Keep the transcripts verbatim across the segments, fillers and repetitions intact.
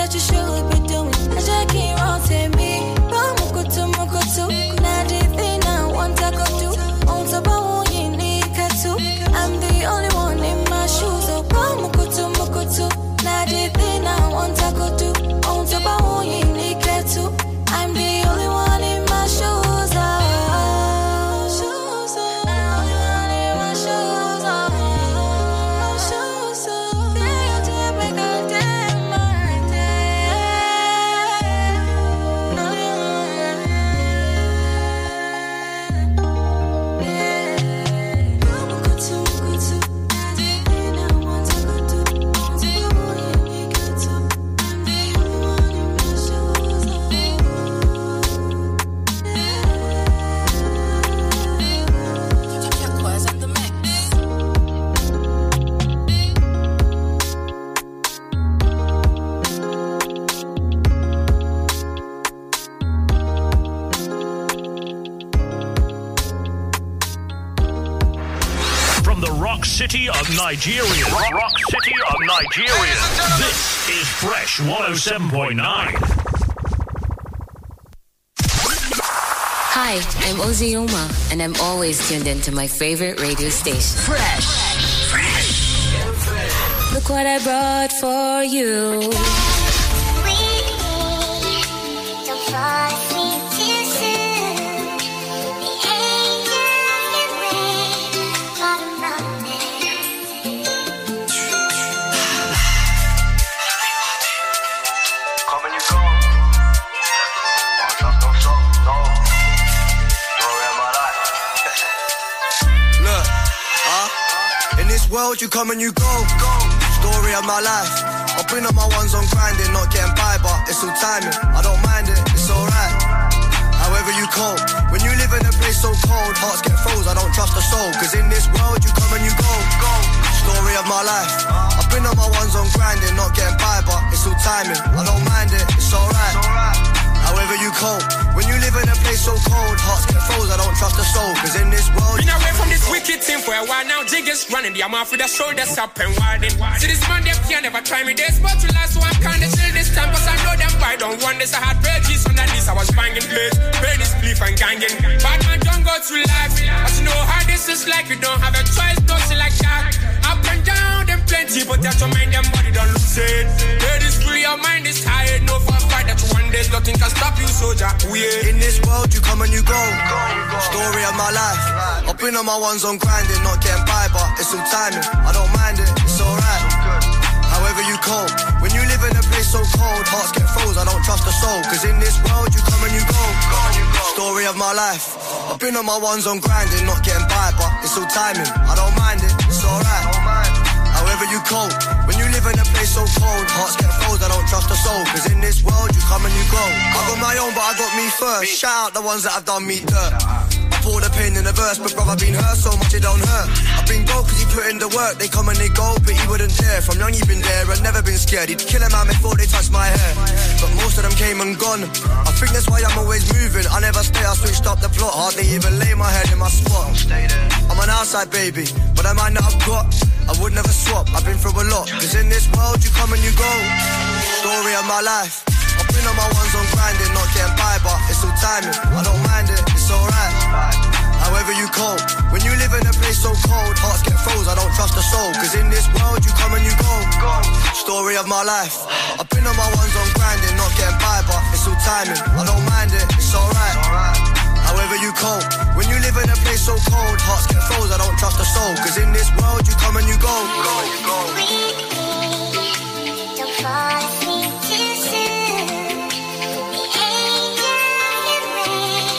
that you should be doing. I just can't run to me. But I'm good to my good to. Now the thing I want to go do. On top of all you need to. I'm the only one in my shoes. So I'm good to my good to. Now the thing I want to go do. On top of all you need to. I'm the only one in my shoes. City of Nigeria. Rock, rock City of Nigeria. This is Fresh one oh seven point nine. Hi, I'm Ozioma, and I'm always tuned into my favorite radio station. Fresh. Fresh. Fresh. Look what I brought for you. Don't world, you come and you go, go. Story of my life. I bring up my ones on grinding, not getting by, but it's all timing. I don't mind it, it's alright. However you cope, when you live in a place so cold, hearts get froze. I don't trust a soul, cause in this world you come and you go, go. Story of my life. I bring up my ones on grinding, not getting by, but it's all timing. I don't mind it, it's alright. However you cope, when you live in a place so cold, hearts get froze, I don't trust a soul, cause in this world... Been away from this wicked thing for a while now, jiggers running, the amount for the shoulders up and wilding. See this man, they can never try me, there's but to last, so I can't chill this time, cause I know them, I don't want this, I had veggies on that list, I was banging plates, paid this belief and ganging, bad man don't go through life, but you know how this is like, you don't have a choice, don't see like that, up and down, them plenty, but that's your mind, them body don't lose it, paid this free, your mind is tired, no for a fight, that one day nothing can stop you, soldier, we in this world, you come and you go. Story of my life. I've been on my ones on grinding, not getting by, but it's all timing. I don't mind it, it's alright. However you cope, when you live in a place so cold, hearts get froze. I don't trust a soul, cause in this world, you come and you go. Story of my life. I've been on my ones on grinding, not getting by, but it's all timing. I don't mind it, it's alright. However you cope, when you live in a place so cold, hearts get froze, I don't trust a soul, cause in this world you come and you go. I got my own but I got me first, shout out the ones that have done me dirt. I pulled a pain in the verse, but brother been hurt so much it don't hurt. I've been gold cause he put in the work, they come and they go but he wouldn't dare. From young he been there and never been scared, he'd kill a man before they touched my hair. But most of them came and gone, I think that's why I'm always moving. I never stay, I switched up the plot, hardly even lay my head in my spot. I'm an outside baby, but I might not have got, I would never swap, I've been through a lot. Cause in this world you come and you go. Story of my life. I've been on my ones on grinding, not getting by, but it's all timing. I don't mind it, it's alright. However you cope, when you live in a place so cold, hearts get froze, I don't trust a soul. Cause in this world you come and you go. Story of my life. I've been on my ones on grinding, not getting by, but it's all timing. I don't mind it, it's alright. However you cope, when you live in a place so cold, hearts get froze, I don't trust a soul, cause in this world you come and you go. Go, you go. Don't force me too soon. The angel can wait for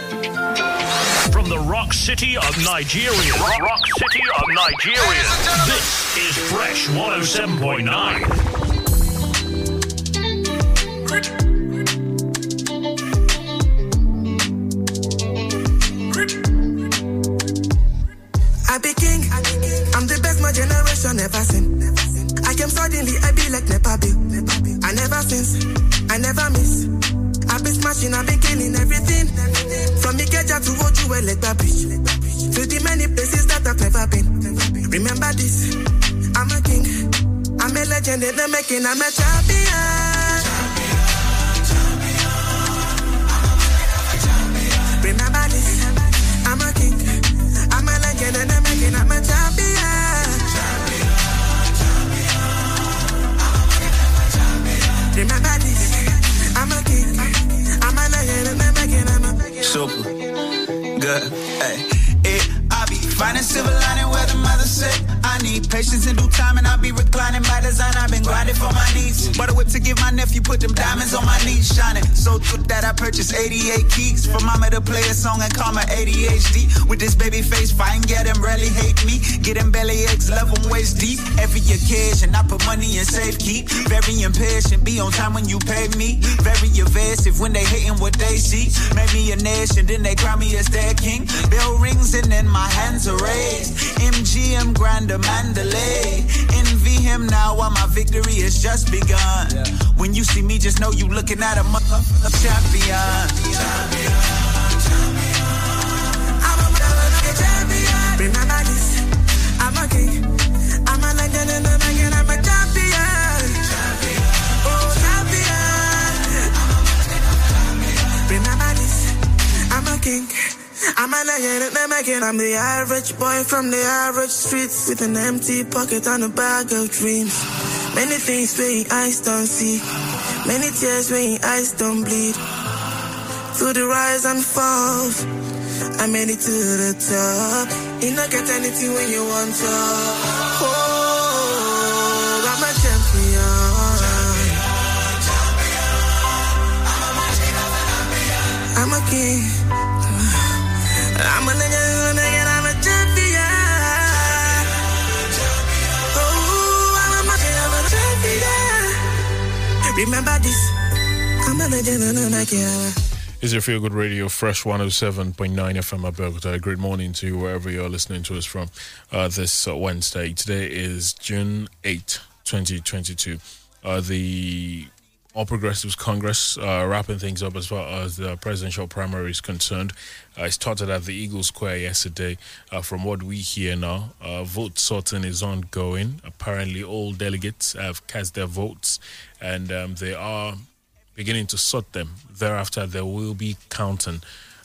the moment. From the rock city of Nigeria, rock, rock city of Nigeria, this is Fresh one oh seven point nine. I be king, I'm the best my generation ever seen. I came suddenly, I be like Nepa Bill. I never since, I never miss. I be smashing, I be killing everything. From Ikeja to Ojuwe, Legba Beach, to the many places that I've never been. Remember this, I'm a king. I'm legend in the making. I'm a champion. Champion, champion. Remember this. I'm a king. I'm a legend in the making. I'm a champion. Champion, champion. Remember this. I'm a king. I'm a legend in the making. I'm a king. Super. Good. Hey. Finding silver lining where the mother said I need patience in due time and I'll be reclining by design. I've been grinding for my needs. Butter whip to give my nephew, put them diamonds on my knees. Shining so thick that I purchased eighty-eight keys. For mama to play a song and call my A D H D. With this baby face, fine, get him, rarely hate me. Get him belly eggs, love him waist deep. Every occasion, I put money in safe keep. Very impatient, be on time when you pay me. Very evasive when they hating what they see. Made me a nation, then they crown me as their king. Bell rings and then my hands are raised. M G M Grand, Mandalay. Envy him now while my victory has just begun. Yeah. When you see me, just know you looking at a motherfucking champion. Champion, champion. I'm a motherfucking champion. Remember this. I'm a king. I'm a legend and I'm a king. I'm a champion. Champion. Oh, champion. I'm a champion. Remember this. I'm a king. I'm a legend in the making. I'm the average boy from the average streets, with an empty pocket and a bag of dreams. Many things where your eyes don't see, many tears where your eyes don't bleed. Through the rise and fall, I made it to the top. You don't get anything when you want to. Oh, I'm a champion. I'm a king. I'm a legend, and I'm a champion. Oh, I'm a champion. Remember this. I'm a legend, and I can. Is your Feel Good Radio, Fresh one oh seven point nine F M Abeokuta. Great morning to you wherever you're listening to us from uh, this uh, Wednesday. Today is June eighth, twenty twenty-two. Uh, the All Progressives Congress uh, wrapping things up as far as the presidential primary is concerned. Uh, it started at the Eagle Square yesterday. Uh, from what we hear now, uh, vote sorting is ongoing. Apparently, all delegates have cast their votes, and um, they are beginning to sort them. Thereafter, there will be counting,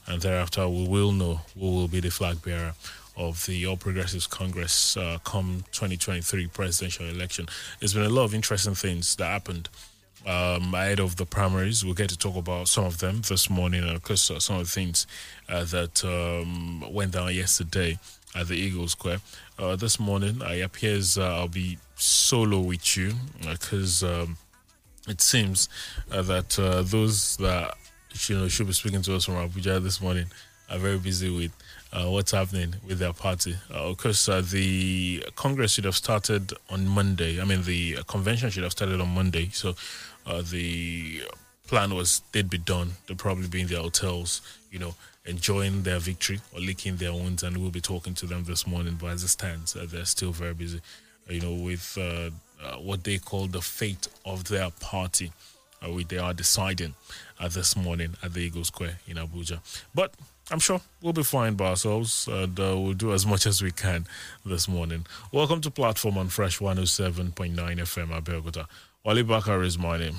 and thereafter, we will know who will be the flag bearer of the All Progressives Congress uh, come twenty twenty-three presidential election. There's been a lot of interesting things that happened Um, ahead of the primaries. We'll get to talk about some of them this morning, and of course uh, some of the things uh, that um, went down yesterday at the Eagle Square. Uh, this morning, it appears uh, I'll be solo with you because uh, um, it seems uh, that uh, those that you know should be speaking to us from Abuja this morning are very busy with uh, what's happening with their party. Uh, of course, uh, the Congress should have started on Monday. I mean, the convention should have started on Monday. So Uh, the plan was they'd be done. They'd probably be in their hotels, you know, enjoying their victory or licking their wounds, and we'll be talking to them this morning. But as it stands, uh, they're still very busy, you know, with uh, uh, what they call the fate of their party, uh, which they are deciding uh, this morning at the Eagle Square in Abuja. But I'm sure we'll be fine by ourselves, and uh, we'll do as much as we can this morning. Welcome to Platform on Fresh one oh seven point nine F M Abeokuta. Wale Bakar is my name.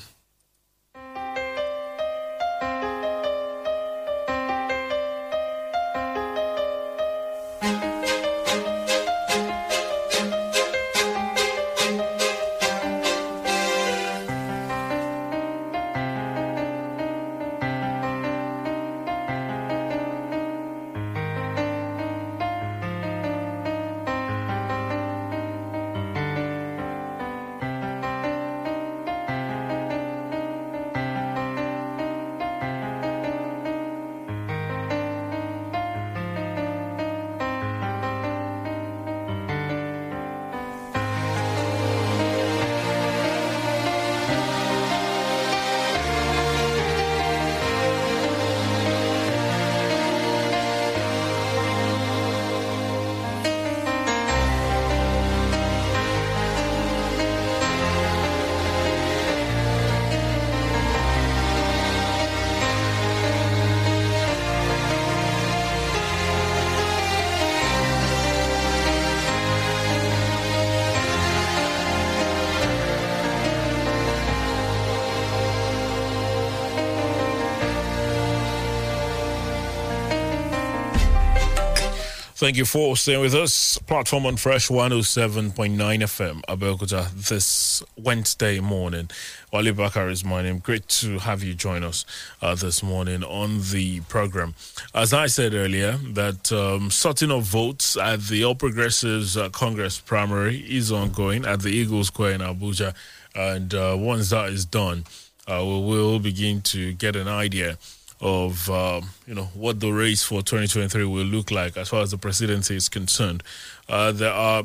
Thank you for staying with us. Platform on Fresh one oh seven point nine F M, Abeokuta, this Wednesday morning. Wale Bakar is my name. Great to have you join us uh, this morning on the program. As I said earlier, that um, sorting of votes at the All Progressives uh, Congress primary is ongoing at the Eagle Square in Abuja. And uh, once that is done, uh, we will begin to get an idea of uh, you know what the race for twenty twenty-three will look like as far as the presidency is concerned. Uh, there are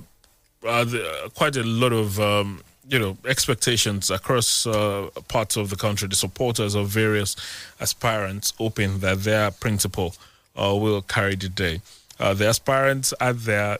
uh, there are quite a lot of um, you know expectations across uh, parts of the country. The supporters of various aspirants hoping that their principle uh, will carry the day. Uh, the aspirants at their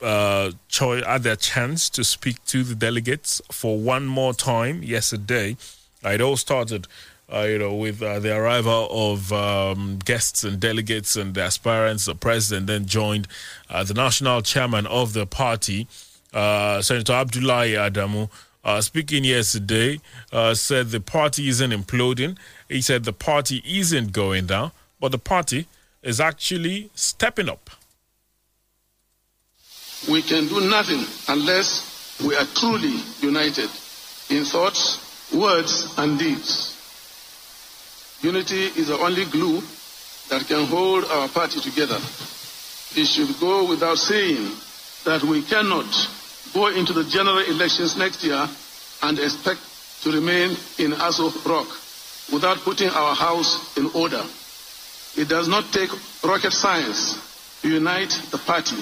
uh, choice at their chance to speak to the delegates for one more time yesterday. It all started. Uh, you know, with uh, the arrival of um, guests and delegates and the aspirants. The president then joined uh, the national chairman of the party, uh, Senator Abdullahi Adamu. Uh, speaking yesterday, uh, said the party isn't imploding. He said the party isn't going down, but the party is actually stepping up. We can do nothing unless we are truly united in thoughts, words, and deeds. Unity is the only glue that can hold our party together. It should go without saying that we cannot go into the general elections next year and expect to remain in Aso Rock without putting our house in order. It does not take rocket science to unite the party.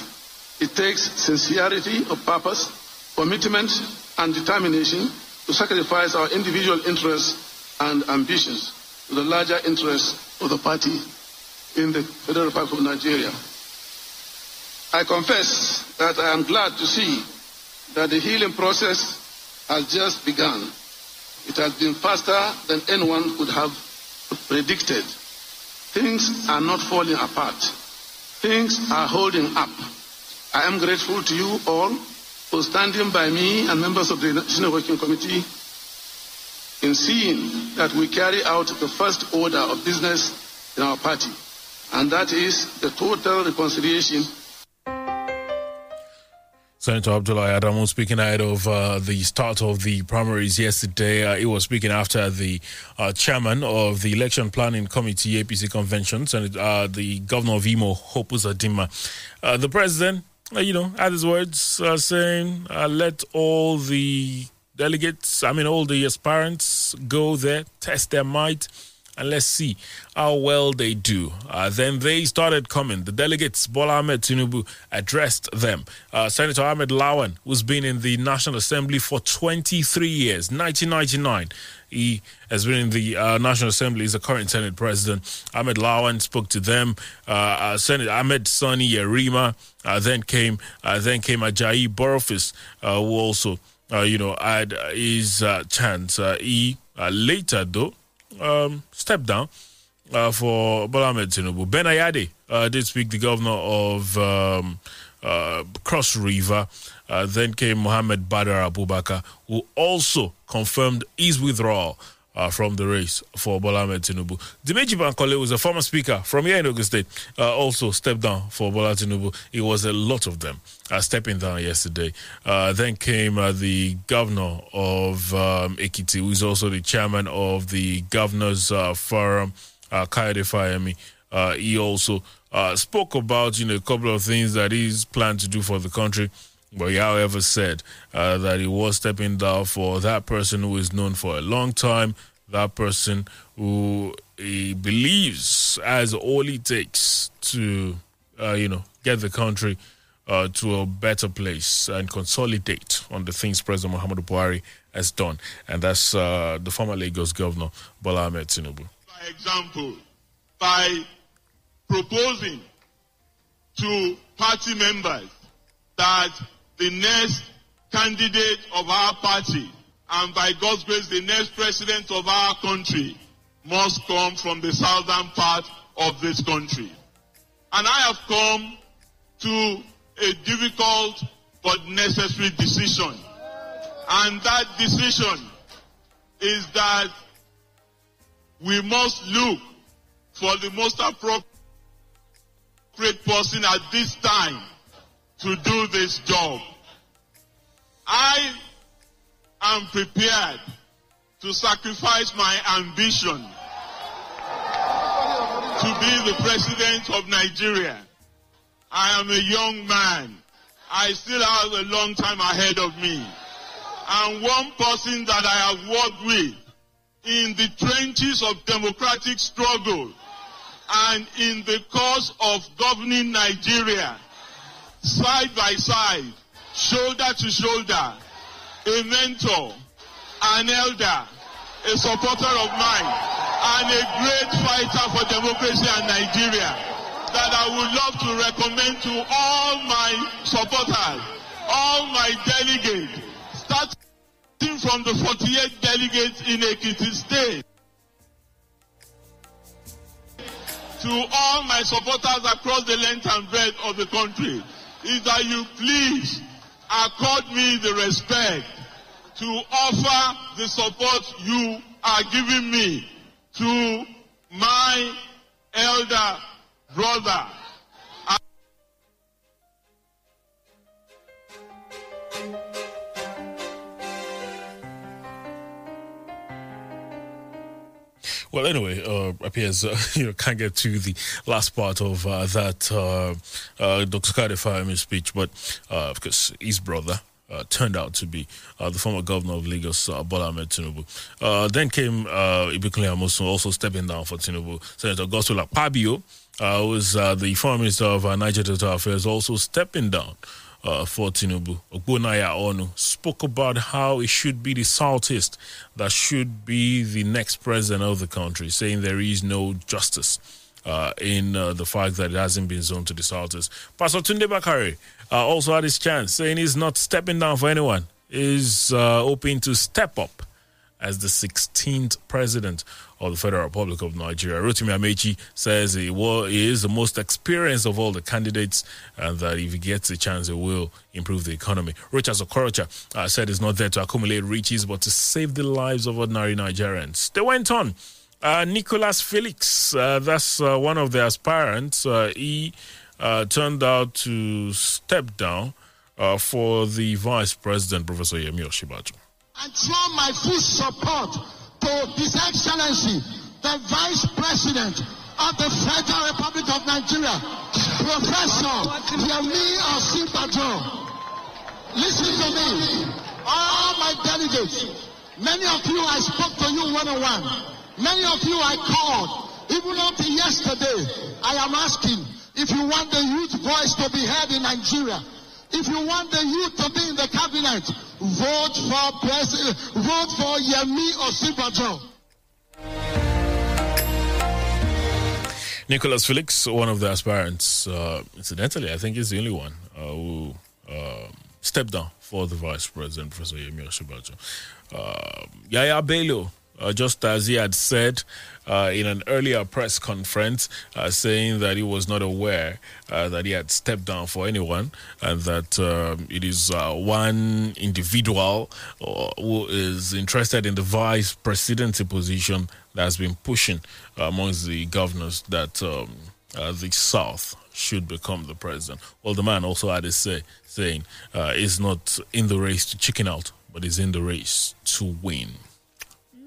It takes sincerity of purpose, commitment, and determination to sacrifice our individual interests and ambitions to the larger interests of the party in the Federal Republic of Nigeria. I confess that I am glad to see that the healing process has just begun. It has been faster than anyone could have predicted. Things are not falling apart. Things are holding up. I am grateful to you all for standing by me and members of the National Working Committee in seeing that we carry out the first order of business in our party, and that is the total reconciliation. Senator Abdullahi Adamu speaking ahead of uh, the start of the primaries yesterday. Uh, he was speaking after the uh, chairman of the Election Planning Committee, A P C conventions, and uh, the governor of Imo, Hope Uzodinma. Uh, the president, uh, you know, had his words uh, saying, uh, let all the delegates, I mean, all the aspirants go there, test their might, and let's see how well they do. Uh, then they started coming. The delegates, Bola Ahmed Tinubu, addressed them. Uh, Senator Ahmed Lawan, who's been in the National Assembly for twenty-three years, nineteen ninety-nine. He has been in the uh, National Assembly. He's the current Senate president. Ahmed Lawan spoke to them. Uh, uh, Senator Ahmed Sunny Yarima uh, then came. Uh, then came Ajayi Burufis, uh, who also Uh, you know, had his uh, chance. Uh, he uh, later, though, um, stepped down uh, for Bola Ahmed Tinubu. Ben Ayade uh, did speak, the governor of um, uh, Cross River. Uh, then came Mohammed Badar Abubakar, who also confirmed his withdrawal uh, from the race for Bola Ahmed Tinubu. Dimeji Bankole, who was a former speaker from here in Enugu State, uh, also stepped down for Bola Tinubu. It was a lot of them Uh, stepping down yesterday. Uh, then came uh, the governor of um, Ekiti, who is also the chairman of the Governors uh, Forum, uh, Kayode Fayemi. Uh, he also uh, spoke about, you know, a couple of things that he's planned to do for the country. But he, however, said uh, that he was stepping down for that person who is known for a long time, that person who he believes has all it takes to, uh, you know, get the country Uh, to a better place and consolidate on the things President Muhammadu Buhari has done. And that's uh, the former Lagos governor, Bola Ahmed Tinubu. For example, by proposing to party members that the next candidate of our party and by God's grace, the next president of our country must come from the southern part of this country. And I have come to a difficult but necessary decision. And that decision is that we must look for the most appropriate appropriate person at this time to do this job. I am prepared to sacrifice my ambition to be the president of Nigeria. I am a young man. I still have a long time ahead of me. And one person that I have worked with in the trenches of democratic struggle and in the course of governing Nigeria, side by side, shoulder to shoulder, a mentor, an elder, a supporter of mine, and a great fighter for democracy and Nigeria, that I would love to recommend to all my supporters, all my delegates, starting from the forty-eight delegates in Ekiti State, to all my supporters across the length and breadth of the country, is that you please accord me the respect to offer the support you are giving me to my elder brother. Well, anyway, uh, appears uh, you know, can't get to the last part of uh, that uh, uh, Doctor Cardiff Fahimi's speech, but uh, because his brother uh, turned out to be uh, the former governor of Lagos, uh, Bola Ahmed Tinubu. Uh, then came uh, Ibikunle Amosun, also stepping down for Tinubu. Senator Godswill Akpabio, uh, who is uh, the foreign minister of uh, Niger Delta Affairs, also stepping down Uh, for Tinubu. Ogbonaya Onu spoke about how it should be the Southeast that should be the next president of the country, saying there is no justice uh, in uh, the fact that it hasn't been zoned to the Southeast. Pastor Tunde Bakare uh, also had his chance, saying he's not stepping down for anyone. He's uh, hoping to step up as the sixteenth president of the Federal Republic of Nigeria. Rotimi Amaechi says he, was, he is the most experienced of all the candidates and that if he gets a chance, it will improve the economy. Rochas Okorocha uh, said he's not there to accumulate riches, but to save the lives of ordinary Nigerians. They went on. Uh, Nicholas Felix, uh, that's uh, one of the aspirants. Uh, he uh, turned out to step down uh, for the Vice President, Professor Yemi Osinbajo. And show my full support to His Excellency, the Vice President of the Federal Republic of Nigeria, Professor Yemi Osinbajo. Listen to me, all my delegates, many of you I spoke to you one-on-one, many of you I called, even up to yesterday, I am asking if you want the youth voice to be heard in Nigeria, if you want the youth to be in the cabinet, vote for president. Vote for Yemi Osinbajo. Nicholas Felix, one of the aspirants, uh, incidentally, I think he's the only one uh, who uh, stepped down for the vice president, Professor Yemi Osinbajo. Uh, Yaya Bello, uh, just as he had said uh, in an earlier press conference, uh, saying that he was not aware Uh, that he had stepped down for anyone, and that uh, it is uh, one individual uh, who is interested in the vice presidency position that has been pushing uh, amongst the governors that um, uh, the South should become the president. Well, the man also had a say, saying uh, he's not in the race to chicken out, but is in the race to win.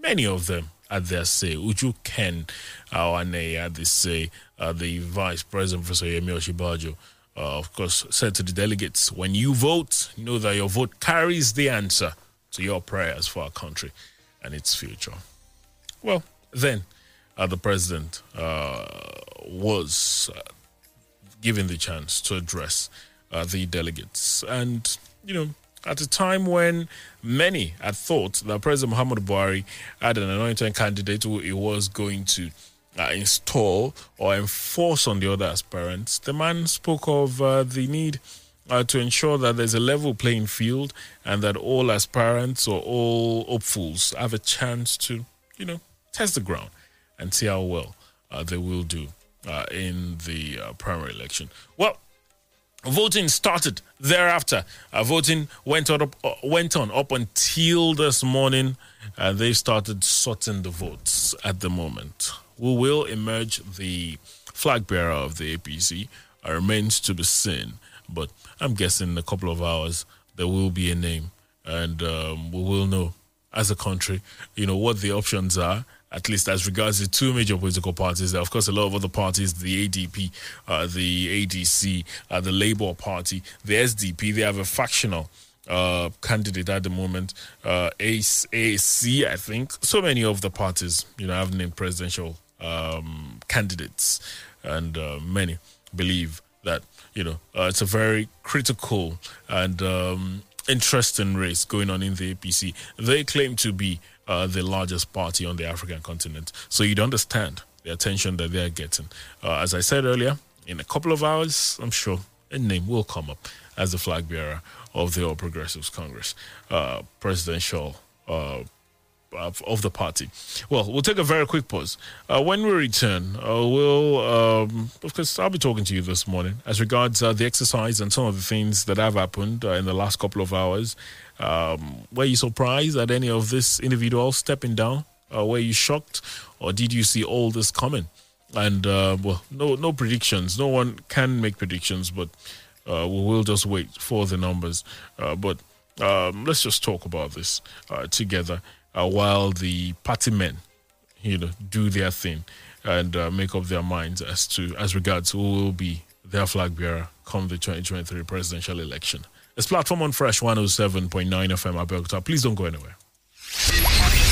Many of them had their say. Uju Ken Awane had this say. Uh, the Vice President, Professor Yemi Osinbajo, uh, of course, said to the delegates, when you vote, know that your vote carries the answer to your prayers for our country and its future. Well, then uh, the President uh, was uh, given the chance to address uh, the delegates. And, you know, at a time when many had thought that President Muhammadu Buhari had an anointed candidate who he was going to Uh, install or enforce on the other aspirants, the man spoke of uh, the need uh, to ensure that there's a level playing field and that all aspirants or all hopefuls have a chance to, you know, test the ground and see how well uh, they will do uh, in the uh, primary election. Well, voting started thereafter. Uh, voting went on, up, uh, went on up until this morning, and they started sorting the votes at the moment. We will emerge the flag bearer of the A P C remains to be seen. But I'm guessing in a couple of hours there will be a name, and um, we will know as a country, you know, what the options are, at least as regards the two major political parties. There are, of course, a lot of other parties, the A D P, uh, the A D C, uh, the Labour Party, the S D P. They have a factional uh, candidate at the moment, uh, A A C, I think. So many of the parties, you know, have named presidential um, candidates, and uh, many believe that, you know, uh, it's a very critical and um, interesting race going on in the A P C. They claim to be uh, the largest party on the African continent. So you'd understand the attention that they're getting. Uh, as I said earlier, in a couple of hours, I'm sure a name will come up as the flag bearer of the All Progressives Congress, uh, presidential uh, of the party. Well, we'll take a very quick pause. Uh, when we return, uh, we'll, um, of course, I'll be talking to you this morning as regards uh, the exercise and some of the things that have happened uh, in the last couple of hours. Um, were you surprised at any of this individual stepping down? Uh, were you shocked? Or did you see all this coming? And, uh, well, no, no predictions. No one can make predictions, but uh, we will just wait for the numbers. Uh, but um, let's just talk about this uh, together. Uh, while the party men, you know, do their thing and uh, make up their minds as to as regards who will be their flag bearer come the twenty twenty-three presidential election. It's Platform on Fresh one oh seven point nine F M Abeokuta. Please don't go anywhere.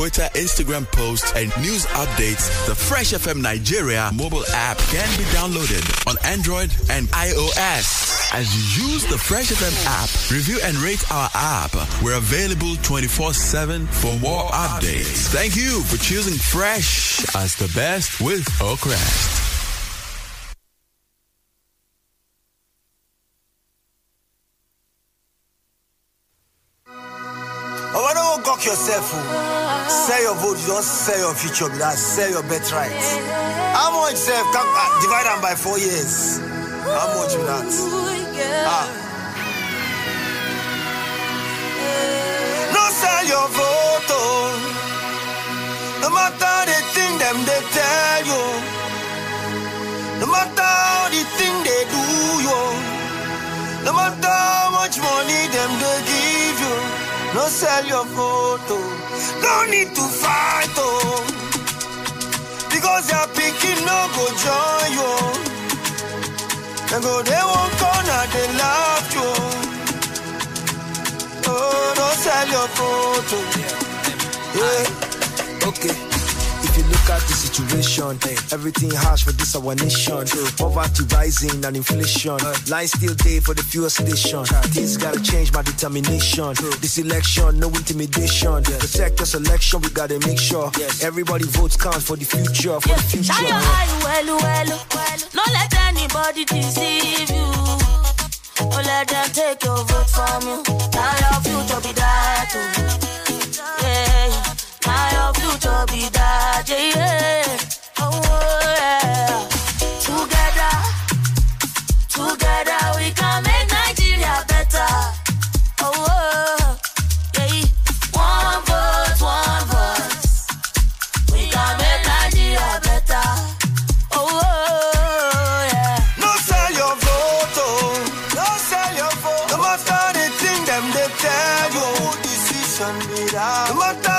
Twitter, Instagram posts, and news updates. The Fresh F M Nigeria mobile app can be downloaded on Android and iOS. As you use the Fresh F M app, review and rate our app. We're available twenty-four seven for more updates. Thank you for choosing Fresh as the best with Oakrest. Oh, I don't cock yourself. Sell your vote, you don't sell your future, but sell your bet right. How much self? Uh, divide them by four years. How much you that? Ah. No sell your vote. Oh. No matter the thing them they tell you. No matter the thing they do you. No matter how much money them they give you. No sell your photo, no need to fight, oh, because your picking no go join you. They go, they won't corner, they love you. Oh, no sell your photo. Yeah. Okay. If you look at the situation, everything harsh for this our nation. Poverty rising and inflation. Line still day for the fuel station. Things gotta change, my determination. This election, no intimidation. Protect us election, we gotta make sure everybody votes count for the future, for the future. Don't let anybody deceive you. Don't let them take your vote from you. Now your future be that too. Yeah. Now your future be that, yeah, yeah. Oh, yeah. Together, together we can make Nigeria better. Oh, yeah. One voice, one voice. We can make Nigeria better. Oh, yeah. No sell your vote, oh. No sell your vote. No matter the thing them they tell you. No decision be that. No matter.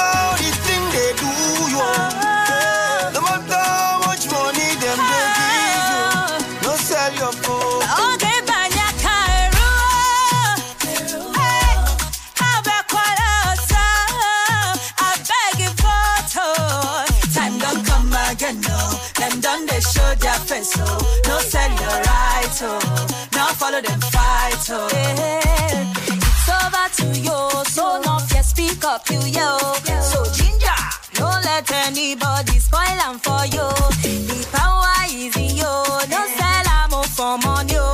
So, no sell your right, oh, now follow them fight, oh. Yeah. It's over to you, so no fear, speak up, you, yo. So ginger, don't let anybody spoil them for you. The power is in you, no sell ammo for money,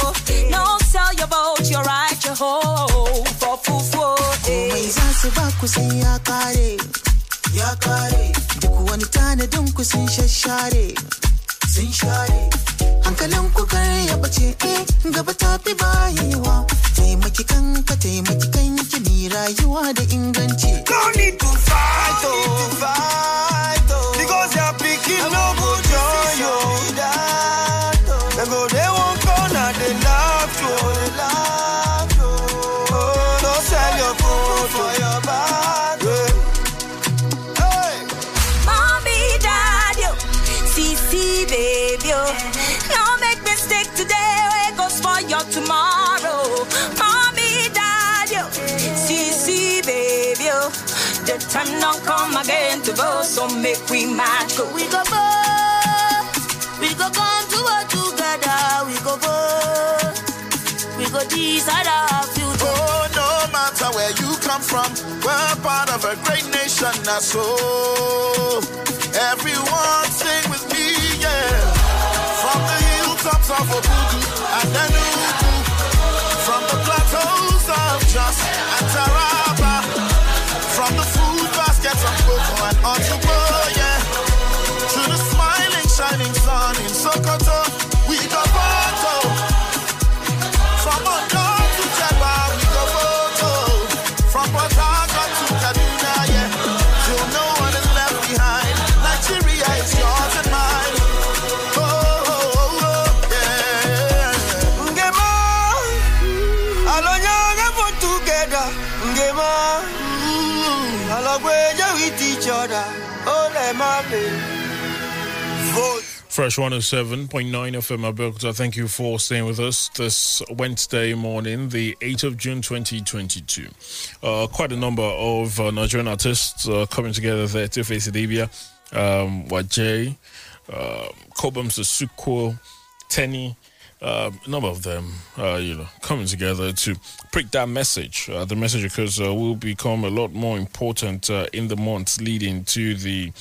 kusin ya kare ya kare duk wani tanadin kusin shashare sun share hankalin ku kar ya bace eh gaba tafi bayiwa taimaki kanka taimaki kanki ni rayuwa da inganci no need to fight no need to fight oh. Because you are picking no good yo they go they won't go now they love to they love to oh don't sell your food for your bag yeah. Hey mommy dad yo C C baby yo don't make mistake today it goes for your tomorrow mommy dad yo C C baby yo the time don't come again to go so make we match go we go both. We go come to work together, we go go, we go decide our future. Oh, no matter where you come from, we're part of a great nation, now so everyone sing with me, yeah. From the hilltops of Abuja and Enugu, from the plateaus of Jos and Taraba, from the food baskets of Koko and Ozioma, yeah, to the smiling, shining sun in Sokoto, we go Boto. From Ondo to Jeba, we go Boto. From Port Harcourt to Kaduna, yeah. Till no one is left behind. Nigeria is yours and mine. Oh, oh, oh, oh yeah. Ngema, alonyanga for together. Ngema, alogweje with each other. Oh, my Fresh one oh seven point nine F M Abeokuta. Thank you for staying with us this Wednesday morning, the eighth of June twenty twenty-two. Uh, quite a number of uh, Nigerian artists uh, coming together there. Tuface Idibia, um, Wajay, uh, Kobam Sasuko, Tenny, uh, a number of them, uh, you know, coming together to break that message. Uh, the message, because uh, will become a lot more important uh, in the months leading to the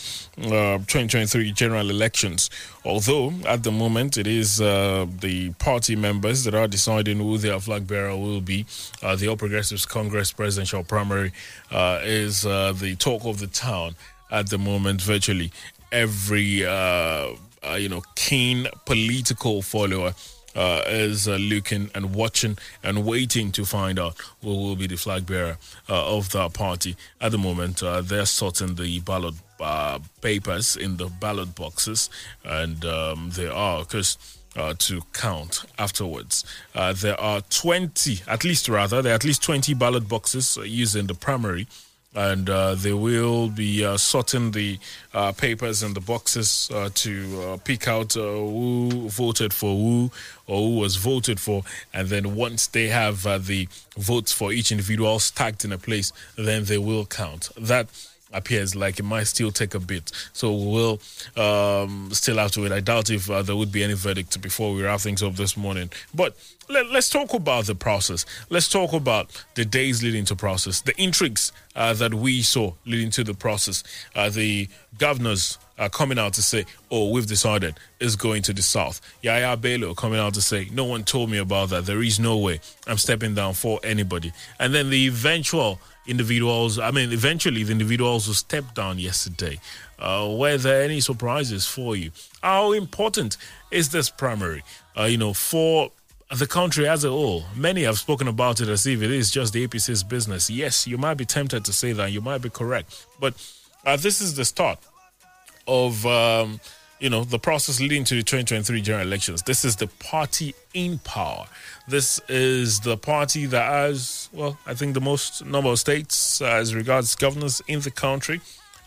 uh, twenty twenty-three general elections. Although at the moment it is uh, the party members that are deciding who their flag bearer will be. Uh, the All Progressives Congress presidential primary uh, is uh, the talk of the town at the moment. Virtually every uh, uh, you know keen political follower Uh, is uh, looking and watching and waiting to find out who will be the flag bearer uh, of that party. At the moment, uh, they're sorting the ballot uh, papers in the ballot boxes, and um, they are, of course, uh, to count afterwards. Uh, there are twenty, at least rather, there are at least twenty ballot boxes used in the primary, and uh, they will be uh, sorting the uh, papers and the boxes uh, to uh, pick out uh, who voted for who or who was voted for. And then once they have uh, the votes for each individual stacked in a place, then they will count. That appears like it might still take a bit. So we'll um, still have to wait. I doubt if uh, there would be any verdict before we wrap things up this morning. But let, let's talk about the process. Let's talk about the days leading to process, the intrigues uh, that we saw leading to the process. Uh, the governors are coming out to say, oh, we've decided it's going to the south. Yaya Bello coming out to say, no one told me about that. There is no way I'm stepping down for anybody. And then the eventual individuals, I mean, eventually the individuals who stepped down yesterday. Uh, were there any surprises for you? How important is this primary, uh, you know, for the country as a whole? Many have spoken about it as if it is just the A P C's business. Yes, you might be tempted to say that. You might be correct. But uh, this is the start of, um, you know, the process leading to the twenty twenty-three general elections. This is the party in power. This is the party that has, well, I think the most number of states uh, as regards governors in the country.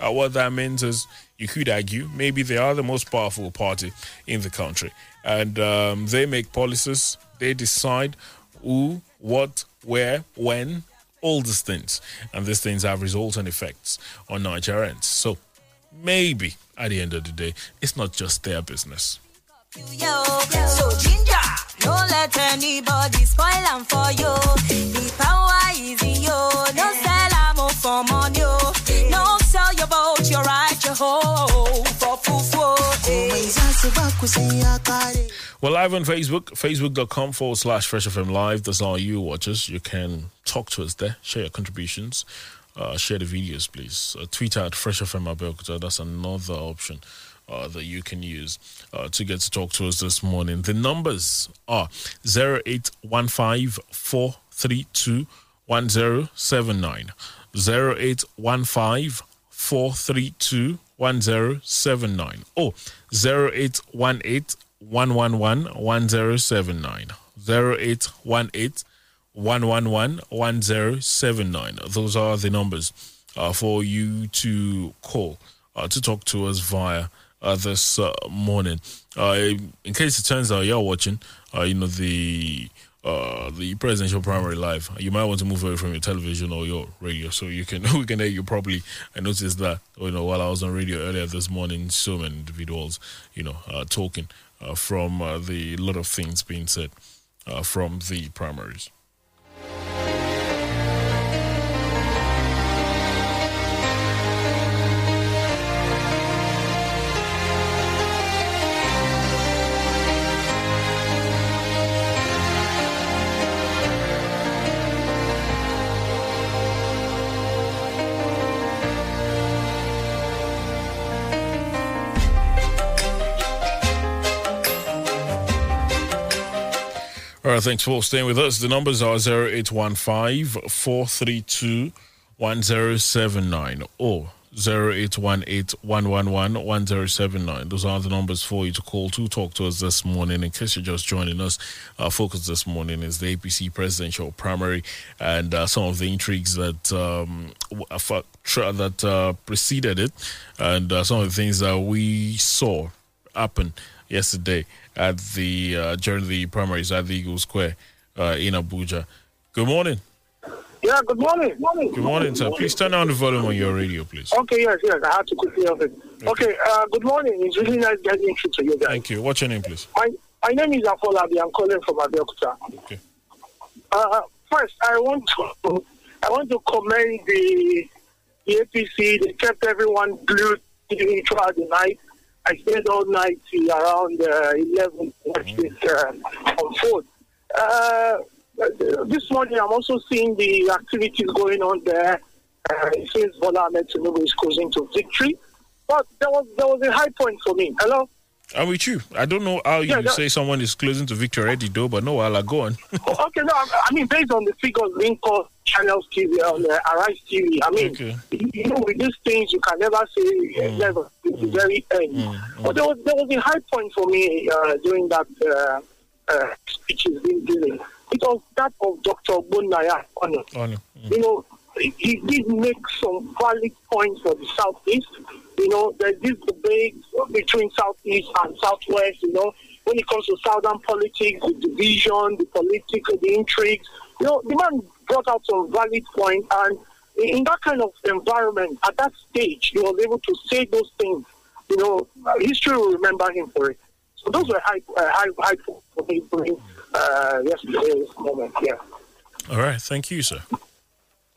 Uh, what that means is you could argue maybe they are the most powerful party in the country. And um, they make policies. They decide who, what, where, when, all these things. And these things have results and effects on Nigerians. So maybe at the end of the day, it's not just their business. So ginger, don't let anybody spoil them for you. The power is in you. No sell ammo for money. No sell your boat, your right, your hoe for poof. Well, live on Facebook, facebook.com forward slash Fresh F M Live. That's all you watchers. You can talk to us there, share your contributions. uh, share the videos, please. Uh, Twitter at Fresh F M Abeokuta. That's another option uh, that you can use uh, to get to talk to us this morning. The numbers are zero eight one five, four three two, one zero seven nine, zero eight one five, four three two, one zero seven nine, or zero eight one eight, one one one, one zero seven nine, zero eight one eight, one one one, one zero seven nine. Those are the numbers uh, for you to call uh, to talk to us via uh, this uh, morning. Uh, in case it turns out you're watching, uh, you know, the uh, the presidential primary live, you might want to move away from your television or your radio so you can we can hear you properly. I noticed that, you know, while I was on radio earlier this morning, so many individuals, you know, uh, talking uh, from uh, the lot of things being said Uh, from the primaries. All right, thanks for staying with us. The numbers are zero eight one five, four three two, one zero seven nine or zero eight one eight, one one one, one zero seven nine. Those are the numbers for you to call to talk to us this morning. In case you're just joining us, our focus this morning is the A P C presidential primary and uh, some of the intrigues that um, that uh, preceded it and uh, some of the things that we saw happen yesterday at the uh, during the primaries at the Eagle Square uh, in Abuja. Good morning. Yeah, good morning. morning. Good morning, sir. Good morning. Please turn down the volume on your radio, please. Okay, yes, yes. I have to quickly help it. Okay, okay uh, good morning. It's really nice getting through to you guys. Thank you. What's your name, please? My, my name is Afolabi. I'm calling from Abeokuta. Okay. Uh, first, I want to I want to commend the the A P C. They kept everyone glued throughout the night. I stayed all night around uh, eleven to watch this uh, unfold. Uh, this morning, I'm also seeing the activities going on there. Uh, it seems Bola Ahmed Tinubu is cruising to victory. But there was there was a high point for me. Hello? I'm with you. I don't know how you yeah, that, say someone is closing to victory already, though, but no, I'll go on. okay, no, I mean, based on the figures being called Channels T V on uh, Arise T V, I mean, okay. you know, with these things, you can never say mm. never to mm. the very end. Mm. But there was there was a high point for me uh, during that uh, uh, speech he's been giving. It was that of Doctor Bunaya Ono. Oh, no. mm. You know, he did make some valid points for the Southeast. You know, there's this debate between Southeast and Southwest, you know, when it comes to Southern politics, the division, the political, the intrigues. You know, the man brought out some valid points, and in that kind of environment, at that stage, he was able to say those things. You know, history will remember him for it. So those were high, uh, high, high for me during uh, yesterday's moment, yeah. All right, thank you, sir.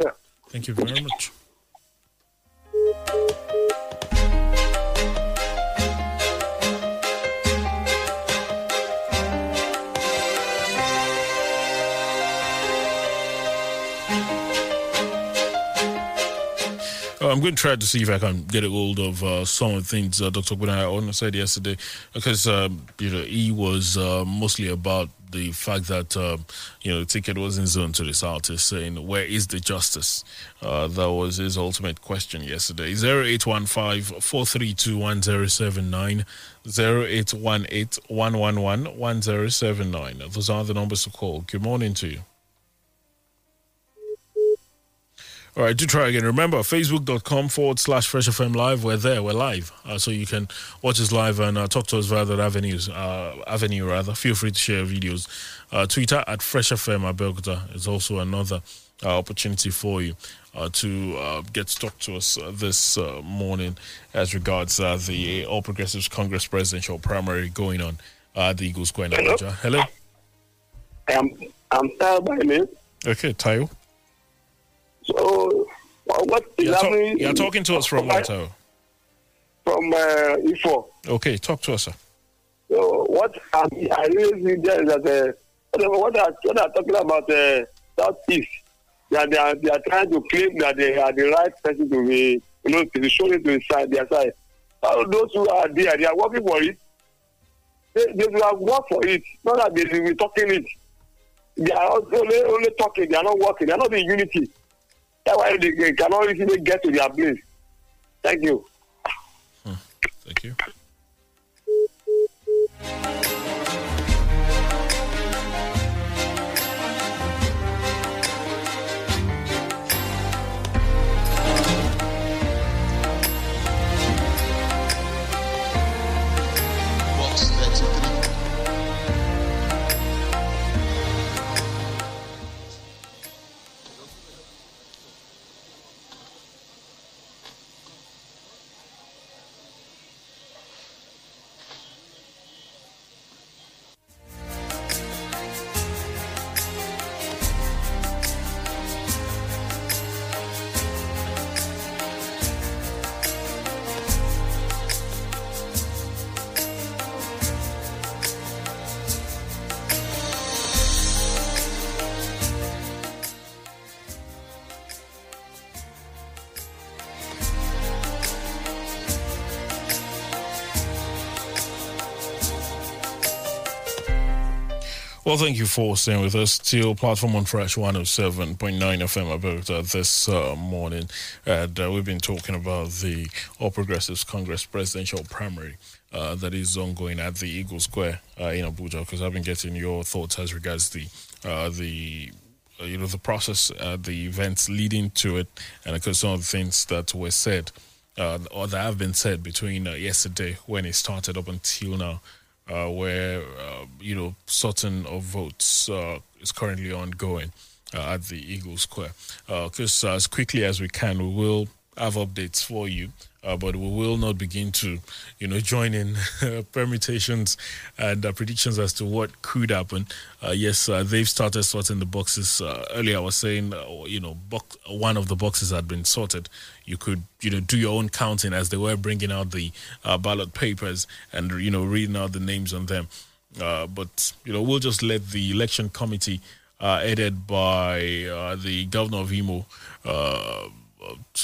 Yeah. Thank you very much. I'm going to try to see if I can get a hold of uh, some of the things uh, Doctor Bunaya said yesterday, because um, you know, he was uh, mostly about the fact that um, you know, the ticket wasn't zoned to the Southeast, saying where is the justice? Uh, that was his ultimate question yesterday. zero eight one five, four three two, one zero seven nine, zero eight one eight, one one one, one zero seven nine. Those are the numbers to call. Good morning to you. All right, do try again. Remember, facebook.com forward slash Fresh F M Live. We're there. We're live. Uh, so you can watch us live and uh, talk to us via that avenues, uh, avenue, rather. Feel free to share videos. Uh, Twitter at Fresh F M Abeokuta is also another uh, opportunity for you uh, to uh, get to talk to us uh, this uh, morning as regards uh, the All Progressives Congress presidential primary going on uh, at the Eagle Square in Abuja. Hello? I'm, I'm Tayo by name. Okay, Tayo. So, what is you're, talk, you're talking to us from what? From, from uh, Ifo. Okay, talk to us, sir. So, what I, I really think there is that uh, what I'm talking about uh, Southeast, that they are, they are trying to claim that they are the right person to be, you know, to be shown it to the side, their side. All those who are there, they are working for it. They, they will have worked for it. Not that they will be talking it. They are only, only talking. They are not working. They are not in unity. That's why they, they cannot easily get to their place. Thank you. Hmm. Thank you. Well, thank you for staying with us. Still platform on Fresh one oh seven point nine F M Abeokuta this uh, morning. And uh, we've been talking about the All Progressives Congress presidential primary uh, that is ongoing at the Eagle Square uh, in Abuja, because I've been getting your thoughts as regards the uh, the uh, you know the process, uh, the events leading to it, and of course some of the things that were said uh, or that have been said between uh, yesterday when it started up until now. Uh, where, uh, you know, sorting of votes uh, is currently ongoing uh, at the Eagle Square. Because uh, as quickly as we can, we will have updates for you, uh, but we will not begin to, you know, join in permutations and uh, predictions as to what could happen. Uh, yes, uh, they've started sorting the boxes. Uh, earlier I was saying, uh, you know, box, one of the boxes had been sorted. You could, you know, do your own counting as they were bringing out the uh, ballot papers and, you know, reading out the names on them. Uh, but, you know, we'll just let the election committee uh, headed by uh, the governor of Imo, uh,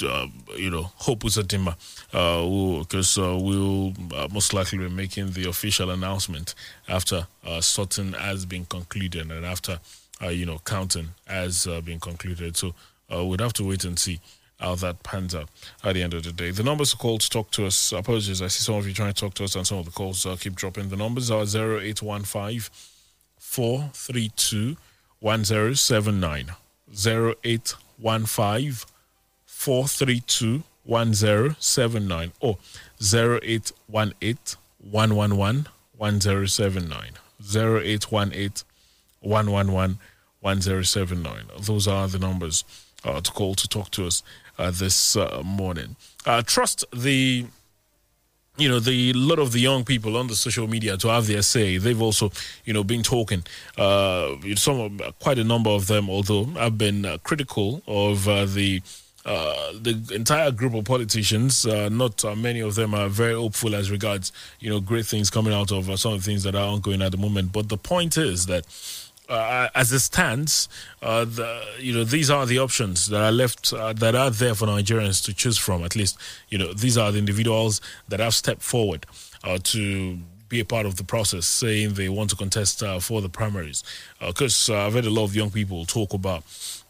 uh, you know, Hope Uzodinma, because uh, we'll uh, most likely be making the official announcement after uh, sorting has been concluded and after, uh, you know, counting has uh, been concluded. So uh, we'd have to wait and see how that pans out at the end of the day. The numbers are called to talk to us. Apologies, I see some of you trying to talk to us and some of the calls uh, keep dropping. The numbers are zero eight one five, four three two, one zero seven nine. zero eight one five, four three two, one zero seven nine or zero eight one eight, one one one, one zero seven nine. zero eight one eight, one one one, one zero seven nine. Those are the numbers uh, to call to talk to us Uh, this uh, morning. Uh, trust the, you know, the lot of the young people on the social media to have their say. They've also, you know, been talking. Uh, some, quite a number of them, although I've been uh, critical of uh, the uh, the entire group of politicians. Uh, not uh, many of them are very hopeful as regards, you know, great things coming out of uh, some of the things that are ongoing at the moment. But the point is that, Uh, as it stands, uh, the, you know, these are the options that are left, uh, that are there for Nigerians to choose from. At least, you know, these are the individuals that have stepped forward uh, to be a part of the process, saying they want to contest uh, for the primaries. Because uh, uh, I've heard a lot of young people talk about,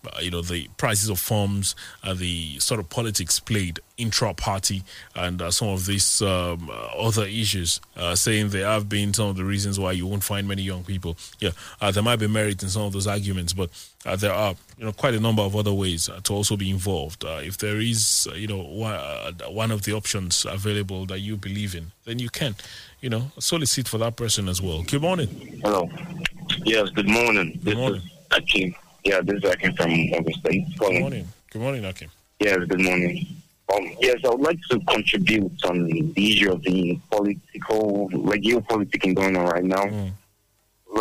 uh, you know, the prices of forms, uh, the sort of politics played intra-party, and uh, some of these um, other issues, uh, saying there have been some of the reasons why you won't find many young people. Yeah, uh, there might be merit in some of those arguments, but uh, there are, you know, quite a number of other ways uh, to also be involved. Uh, if there is, uh, you know, one, uh, one of the options available that you believe in, then you can, you know, solicit for that person as well. Good morning. Hello. Yes, good morning. Good morning. This is Akeem. Yeah, this is Akeem from Lagos State. Good morning. Good morning, Akeem. Yes, good morning. Um, yes, I would like to contribute on the issue of the political, like geopolitics going on right now. Mm.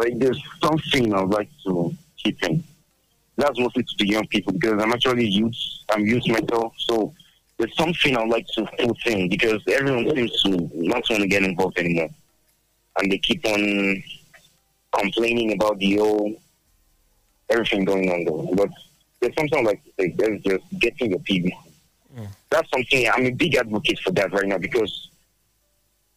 Like, there's something I would like to keep in. That's mostly to the young people, because I'm actually youth. I'm youth myself, so there's something I would like to put in, because everyone seems to not want to get involved anymore. And they keep on complaining about the whole, everything going on though. But there's something like there's just getting your P V. Mm. That's something I'm a big advocate for that right now, because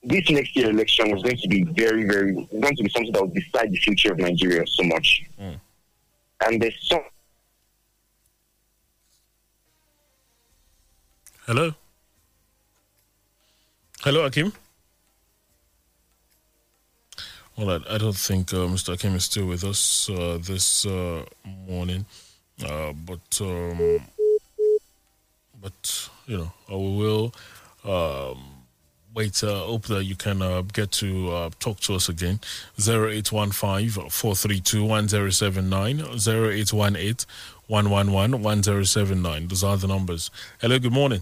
this next year election is going to be very, very going to be something that will decide the future of Nigeria so much. Mm. And there's some. Hello. Hello, Akim. Well, I, I don't think uh, Mister Akim is still with us uh, this uh, morning, uh, but um, but you know I will um, wait. Uh, hope that you can uh, get to uh, talk to us again. Zero eight one five four three two one zero seven nine zero eight one eight one one one one zero seven nine. Those are the numbers. Hello. Good morning.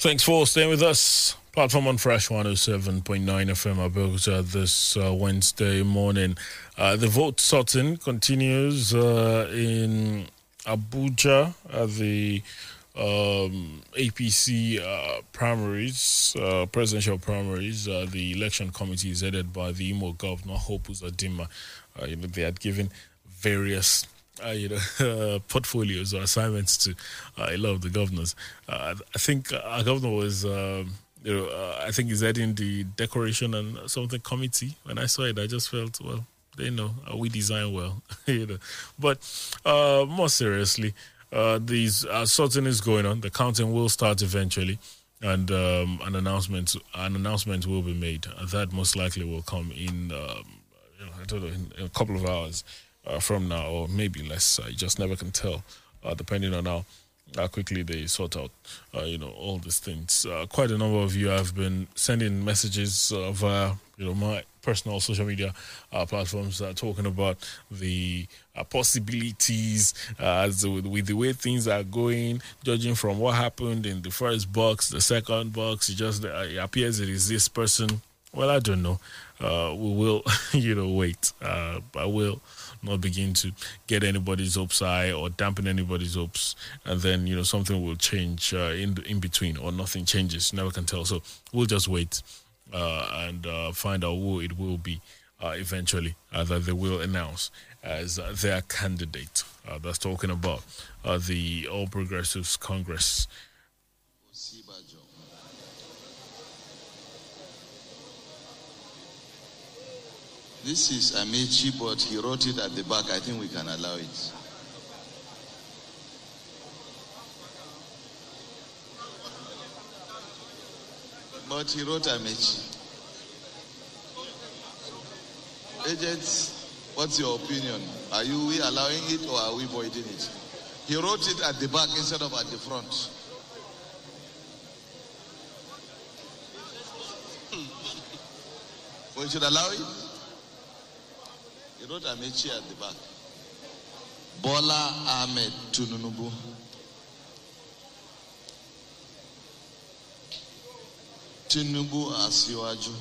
Thanks for staying with us. Platform on Fresh one oh seven point nine F M Abuja this uh, Wednesday morning. Uh, the vote sorting continues uh, in Abuja at the um, A P C uh, primaries, uh, presidential primaries. Uh, the election committee is headed by the Imo governor, Hope Uzodinma. Uh, you know, they had given various Uh, you know, uh, portfolios or assignments to uh, a lot of the governors. Uh, I think our governor was, uh, you know, uh, I think he's heading the decoration and something committee. When I saw it, I just felt, well, they know uh, we design well, you know. But uh, more seriously, uh, these uh, sorting is going on. The counting will start eventually, and um, an announcement, an announcement will be made. That most likely will come in, um, you know, I don't know, in a couple of hours. Uh, from now, or maybe less. Uh, you just never can tell, uh, depending on how, how quickly they sort out, uh, you know, all these things. Uh, quite a number of you have been sending messages uh, via, you know, my personal social media uh, platforms uh, talking about the uh, possibilities uh, as with, with the way things are going, judging from what happened in the first box, the second box. It just uh, it appears it is this person. Well, I don't know. Uh, we will, you know, wait. Uh, I will not begin to get anybody's hopes high or dampen anybody's hopes, and then, you know, something will change uh, in in between, or nothing changes. Never can tell. So we'll just wait uh, and uh, find out who it will be uh, eventually uh, that they will announce as uh, their candidate. Uh, that's talking about uh, the All Progressives Congress. This is Amaechi, but he wrote it at the back. I think we can allow it. But he wrote Amaechi. Agents, what's your opinion? Are you we allowing it or are we voiding it? He wrote it at the back instead of at the front. We should allow it. He wrote Amaechi at the back. Bola Ahmed Tinubu. Tinubu Asiwaju.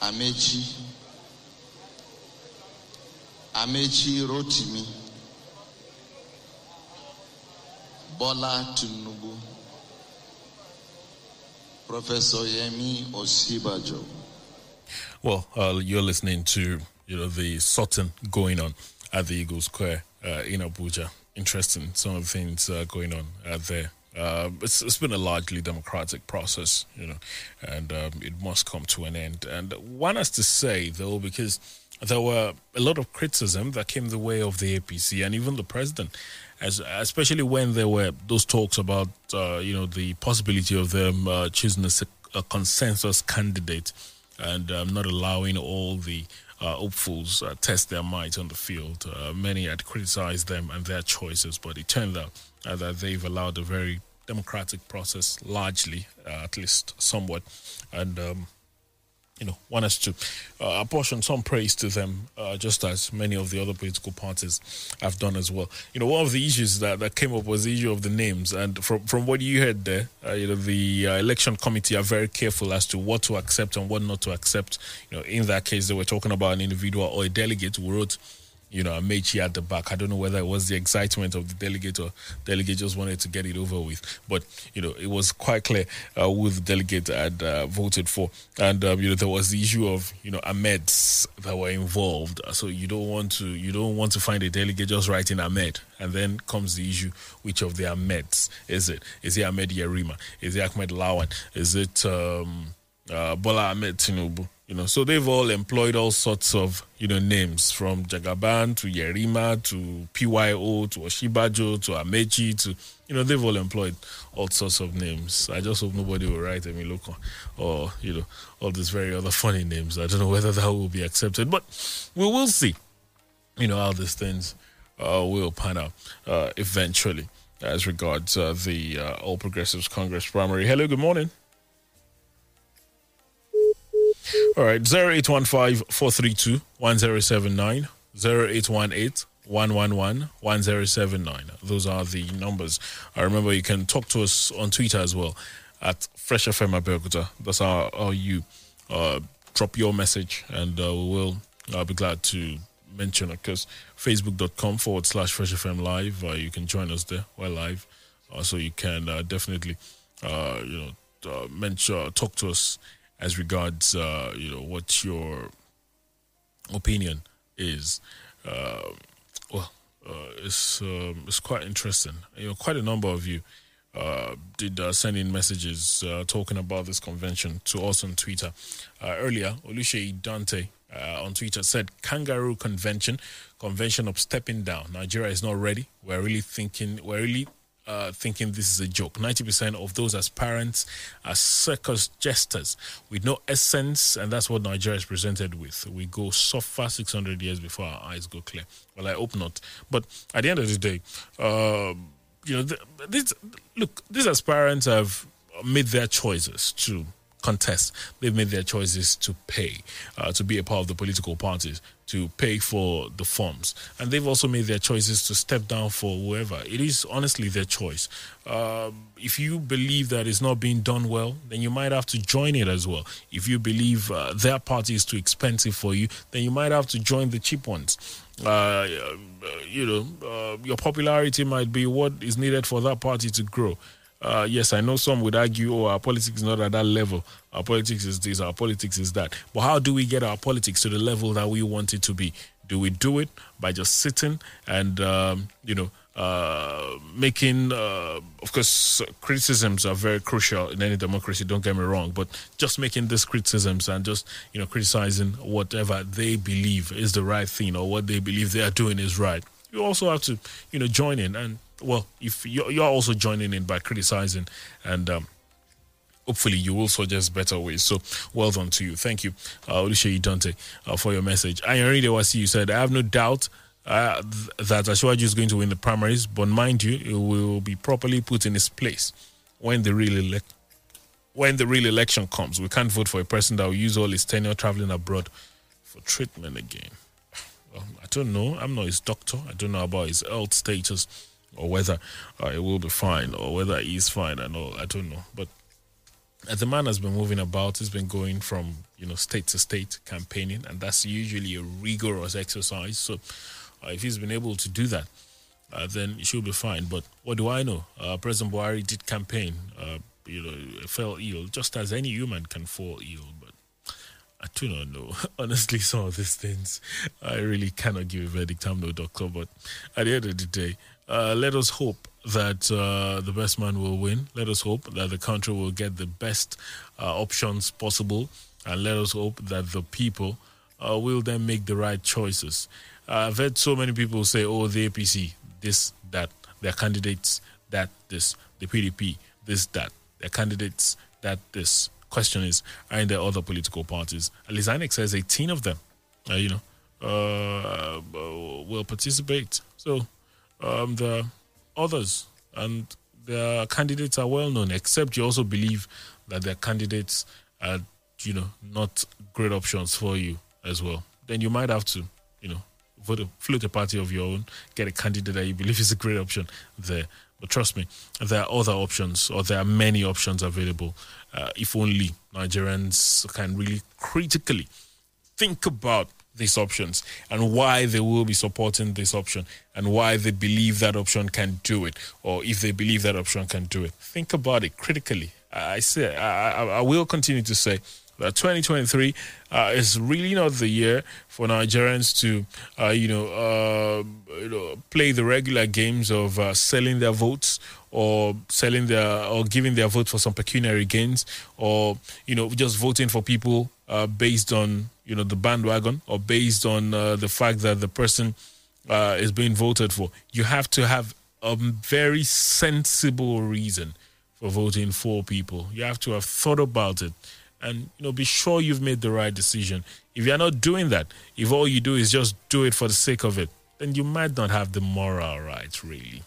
Amaechi. Amaechi Rotimi. Bola Tinubu. Professor Yemi Osinbajo. Well, uh, you're listening to you know the sorting going on at the Eagle Square uh, in Abuja. Interesting, some of the things uh, going on uh, there. Uh, it's, it's been a largely democratic process, you know, and um, it must come to an end. And one has to say, though, because there were a lot of criticism that came the way of the A P C and even the president, as especially when there were those talks about, uh, you know, the possibility of them uh, choosing a, a consensus candidate and um, not allowing all the Uh, hopefuls uh, test their might on the field. Uh, many had criticized them and their choices, but it turned out uh, that they've allowed a very democratic process, largely, uh, at least somewhat. And, um, you know, one has to uh, apportion some praise to them, uh, just as many of the other political parties have done as well. You know, one of the issues that, that came up was the issue of the names. And from, from what you heard there, uh, you know, the uh, election committee are very careful as to what to accept and what not to accept. You know, in that case, they were talking about an individual or a delegate who wrote, you know, Amaechi at the back. I don't know whether it was the excitement of the delegate or delegate just wanted to get it over with. But, you know, it was quite clear uh, who the delegate had uh, voted for. And, um, you know, there was the issue of, you know, Ahmeds that were involved. So you don't want to you don't want to find a delegate just writing Ahmed. And then comes the issue, which of the Ahmeds is it? Is it Ahmed Yarima? Is it Ahmed Lawan? Is it um, uh, Bola Ahmed Tinubu? You know, so they've all employed all sorts of, you know, names from Jagaban to Yarima to P Y O to Osinbajo to Amaechi to, you know, they've all employed all sorts of names. I just hope nobody will write Emiloko or, you know, all these very other funny names. I don't know whether that will be accepted, but we will see, you know, how these things uh, will pan out uh, eventually as regards uh, the uh, All Progressives Congress primary. Hello, good morning. All right, zero eight one five, four three two, one zero seven nine, zero eight one eight, one one one, one zero seven nine. Those are the numbers. I remember you can talk to us on Twitter as well at Fresh F M Abeokuta. That's how, how you uh, drop your message, and uh, we will I'll be glad to mention it. Because facebook.com forward slash Fresh FM live, uh, you can join us there. We're live, uh, so you can uh, definitely uh, you know uh, mention talk to us. As regards, uh, you know, what your opinion is, uh, well, uh, it's um, it's quite interesting. You know, quite a number of you uh, did uh, send in messages uh, talking about this convention to us on Twitter. Uh, earlier, Oluseyi Dante uh, on Twitter said, "Kangaroo Convention, convention of stepping down. Nigeria is not ready. We're really thinking. We're really." Uh, thinking this is a joke. ninety percent of those aspirants are circus jesters with no essence, and that's what Nigeria is presented with. We go so far six hundred years before our eyes go clear. Well, I hope not. But at the end of the day, uh, you know, th- this, look, these aspirants have made their choices to contest. They've made their choices to pay, uh, to be a part of the political parties, to pay for the forms. And they've also made their choices to step down for whoever. It is honestly their choice. Uh, if you believe that it's not being done well, then you might have to join it as well. If you believe uh, their party is too expensive for you, then you might have to join the cheap ones. Uh, you know, uh, your popularity might be what is needed for that party to grow. Uh, yes, I know some would argue, oh, our politics is not at that level. Our politics is this, our politics is that. But how do we get our politics to the level that we want it to be? Do we do it by just sitting and, um, you know, uh, making, uh, of course, criticisms are very crucial in any democracy, don't get me wrong, but just making these criticisms and just, you know, criticizing whatever they believe is the right thing or what they believe they are doing is right. You also have to, you know, join in and, well, if you're also joining in by criticizing and um, hopefully you will suggest better ways. So well done to you. Thank you, uh, Oluseyi Dante, uh, for your message. Ayanri Dewasi, you said, I have no doubt uh, th- that Asiwaju is going to win the primaries, but mind you, it will be properly put in its place when the real elect when the real election comes. We can't vote for a person that will use all his tenure traveling abroad for treatment again. Well, I don't know. I'm not his doctor. I don't know about his health status, or whether uh, it will be fine, or whether he's fine and all. I don't know. But the man has been moving about. He's been going from, you know, state to state campaigning, and that's usually a rigorous exercise. So uh, if he's been able to do that, uh, then it should be fine. But what do I know? Uh, President Buhari did campaign, uh, you know, fell ill, just as any human can fall ill. But I do not know. Honestly, some of these things, I really cannot give a verdict. I'm no doctor, but at the end of the day, Uh, let us hope that uh, the best man will win. Let us hope that the country will get the best uh, options possible. And let us hope that the people uh, will then make the right choices. Uh, I've heard so many people say, oh, the A P C, this, that, their candidates, that, this, the P D P, this, that, their candidates, that, this. Question is, are there other political parties? At least I N E C says eighteen of them, uh, you know, uh, will participate. So, Um, the others and their candidates are well known, except you also believe that their candidates are, you know, not great options for you as well. Then you might have to, you know, vote a, float a party of your own, get a candidate that you believe is a great option there. But trust me, there are other options, or there are many options available. Uh, if only Nigerians can really critically think about these options and why they will be supporting this option and why they believe that option can do it, or if they believe that option can do it. Think about it critically. I say, I, I will continue to say that twenty twenty-three uh, is really not the year for Nigerians to, uh, you know, uh, you know, play the regular games of uh, selling their votes, or selling their, or giving their vote for some pecuniary gains, or, you know, just voting for people uh, based on, you know, the bandwagon, or based on uh, the fact that the person uh, is being voted for. You have to have a very sensible reason for voting for people. You have to have thought about it and, you know, be sure you've made the right decision. If you're not doing that, if all you do is just do it for the sake of it, then you might not have the moral right, really,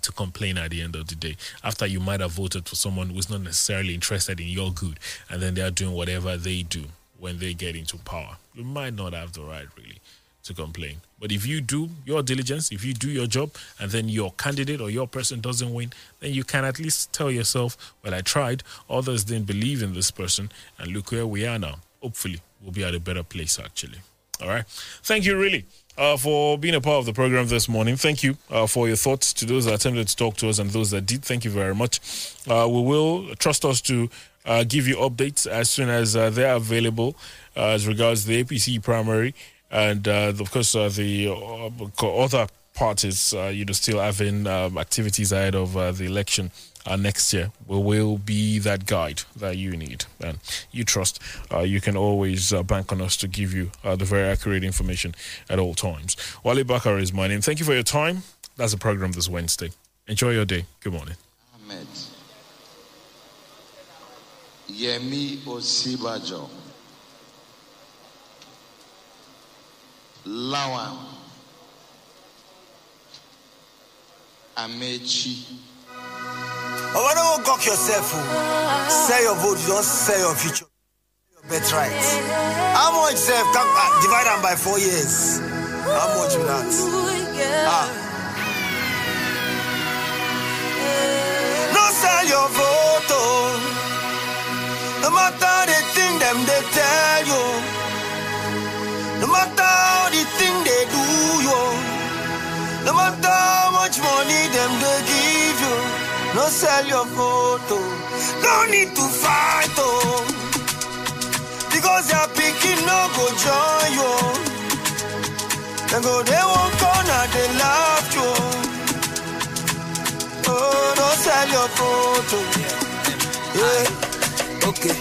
to complain at the end of the day, after you might have voted for someone who's not necessarily interested in your good, and then they are doing whatever they do when they get into power. You might not have the right, really, to complain. But if you do your diligence, if you do your job, and then your candidate or your person doesn't win, then you can at least tell yourself, well, I tried, others didn't believe in this person, and look where we are now. Hopefully, we'll be at a better place, actually. All right. Thank you, really, uh, for being a part of the program this morning. Thank you uh, for your thoughts, to those that attempted to talk to us and those that did. Thank you very much. Uh, we will trust us to uh, give you updates as soon as uh, they're available uh, as regards the A P C primary and, uh, of course, uh, the uh, other parties, uh, you know, still having um, activities ahead of uh, the election. Uh, next year, we will be that guide that you need and you trust. Uh, you can always uh, bank on us to give you uh, the very accurate information at all times. Wale Bakar is my name. Thank you for your time. That's the program this Wednesday. Enjoy your day. Good morning. Ahmed Yemi Osinbajo, Lawan Amechi. Oh, don't go cock yourself. Sell your vote, you don't sell your future. Your bet right. How much self? Uh, divide them by four years. How much you that? Ah. Don't sell your vote. Oh. No matter the thing them they tell you. No matter the thing they do you. No matter how much money them they give you. No sell your photo, no need to fight, oh, because your pikin no go join you. They go, they won't corner, they laugh you. Oh, no sell your photo. Yeah. Okay,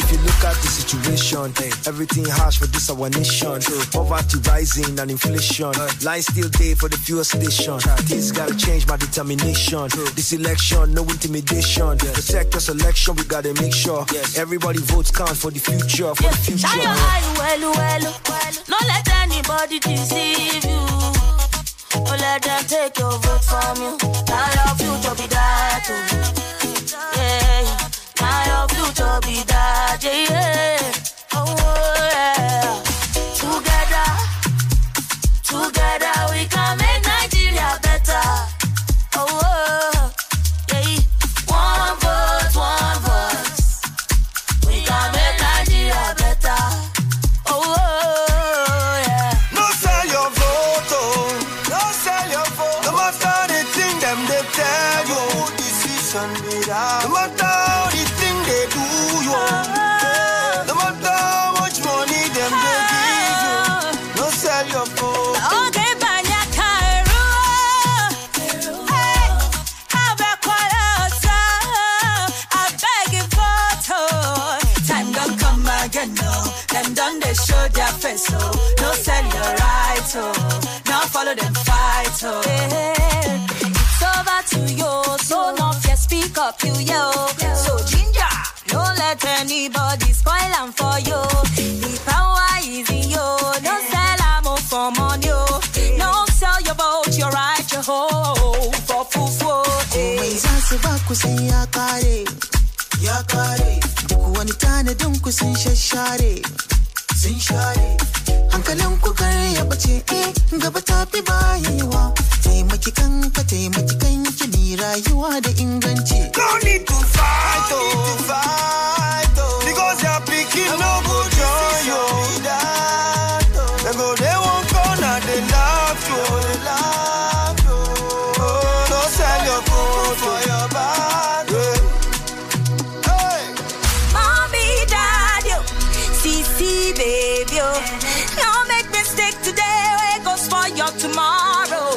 if you look at the situation. situation. Hey. Everything harsh for this our nation. True. Poverty rising and inflation. Uh. Line still day for the fuel station. Try. Things gotta change, my determination. True. This election, no intimidation. Yes. Protect us election, we gotta make sure. Yes. Everybody votes count for the future, for yes. the future. Shine your eye, well, well, well. Don't let anybody deceive you. Don't let them take your vote from you. Now your future be that too. Yeah. Now your future be that, yeah, yeah. Oh, yeah. Together, together we can make Nigeria better. Oh, yeah. One vote, one voice. We can make Nigeria better. Oh, yeah. No sell your vote, oh. No sell your vote. No matter the thing them they tell you, no decision be that. No matter. So, don't sell your rights, oh. Don't follow them fight, oh. Yeah. It's over to you, so not fear, speak up, you, yo. So ginger, don't let anybody spoil them for you. The power is in you, don't sell them all for money, oh. Don't sell your boat, your right, your hoe, for fufu, eh. Sun share hankalin ku kai ya bace eh gaba ta fi bayewa taimaki kanka taimaki kanki ni rayuwa da inganci no need to fight to fight because you are picking no good joy yo and go they won't gonna they love you they love you oh no sell your food for your bad hey mommy dad yo see baby, don't make mistake today, it goes for your tomorrow.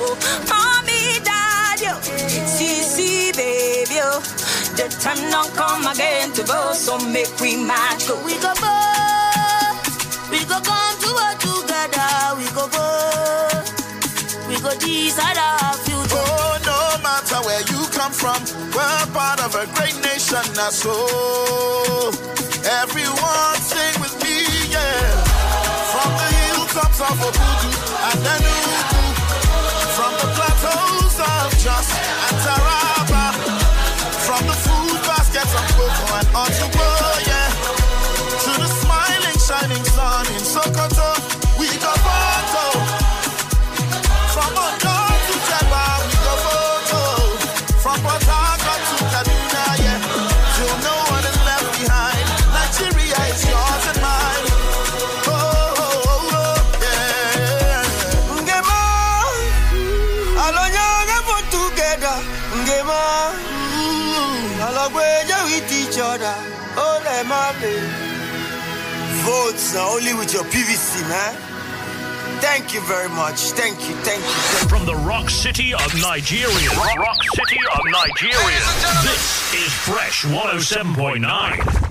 Mommy, dad, yo, see, see, baby, the time don't come again to go, so make we match. Go, we go, both. We go come to work together, we go, both. We go decide our future. Oh, no matter where you come from, we're part of a great nation, that's all. Everyone sing with me. From the hilltops of Abuja and Enugu, from the plateaus of Jos and Taraba, from the food baskets of Koko and Ozioma, yeah, to the smiling, shining sun in Sokoto, we go Boto. From Ogun to Jeba, we go Boto. From Port Harcourt to Kaduna, yeah, till no one is left behind. Nigeria is yours and mine. Votes are only with your P V C, man. Thank you very much. Thank you, thank you. Thank you. From the rock city of Nigeria. Rock, rock city of Nigeria. This is Fresh one oh seven point nine.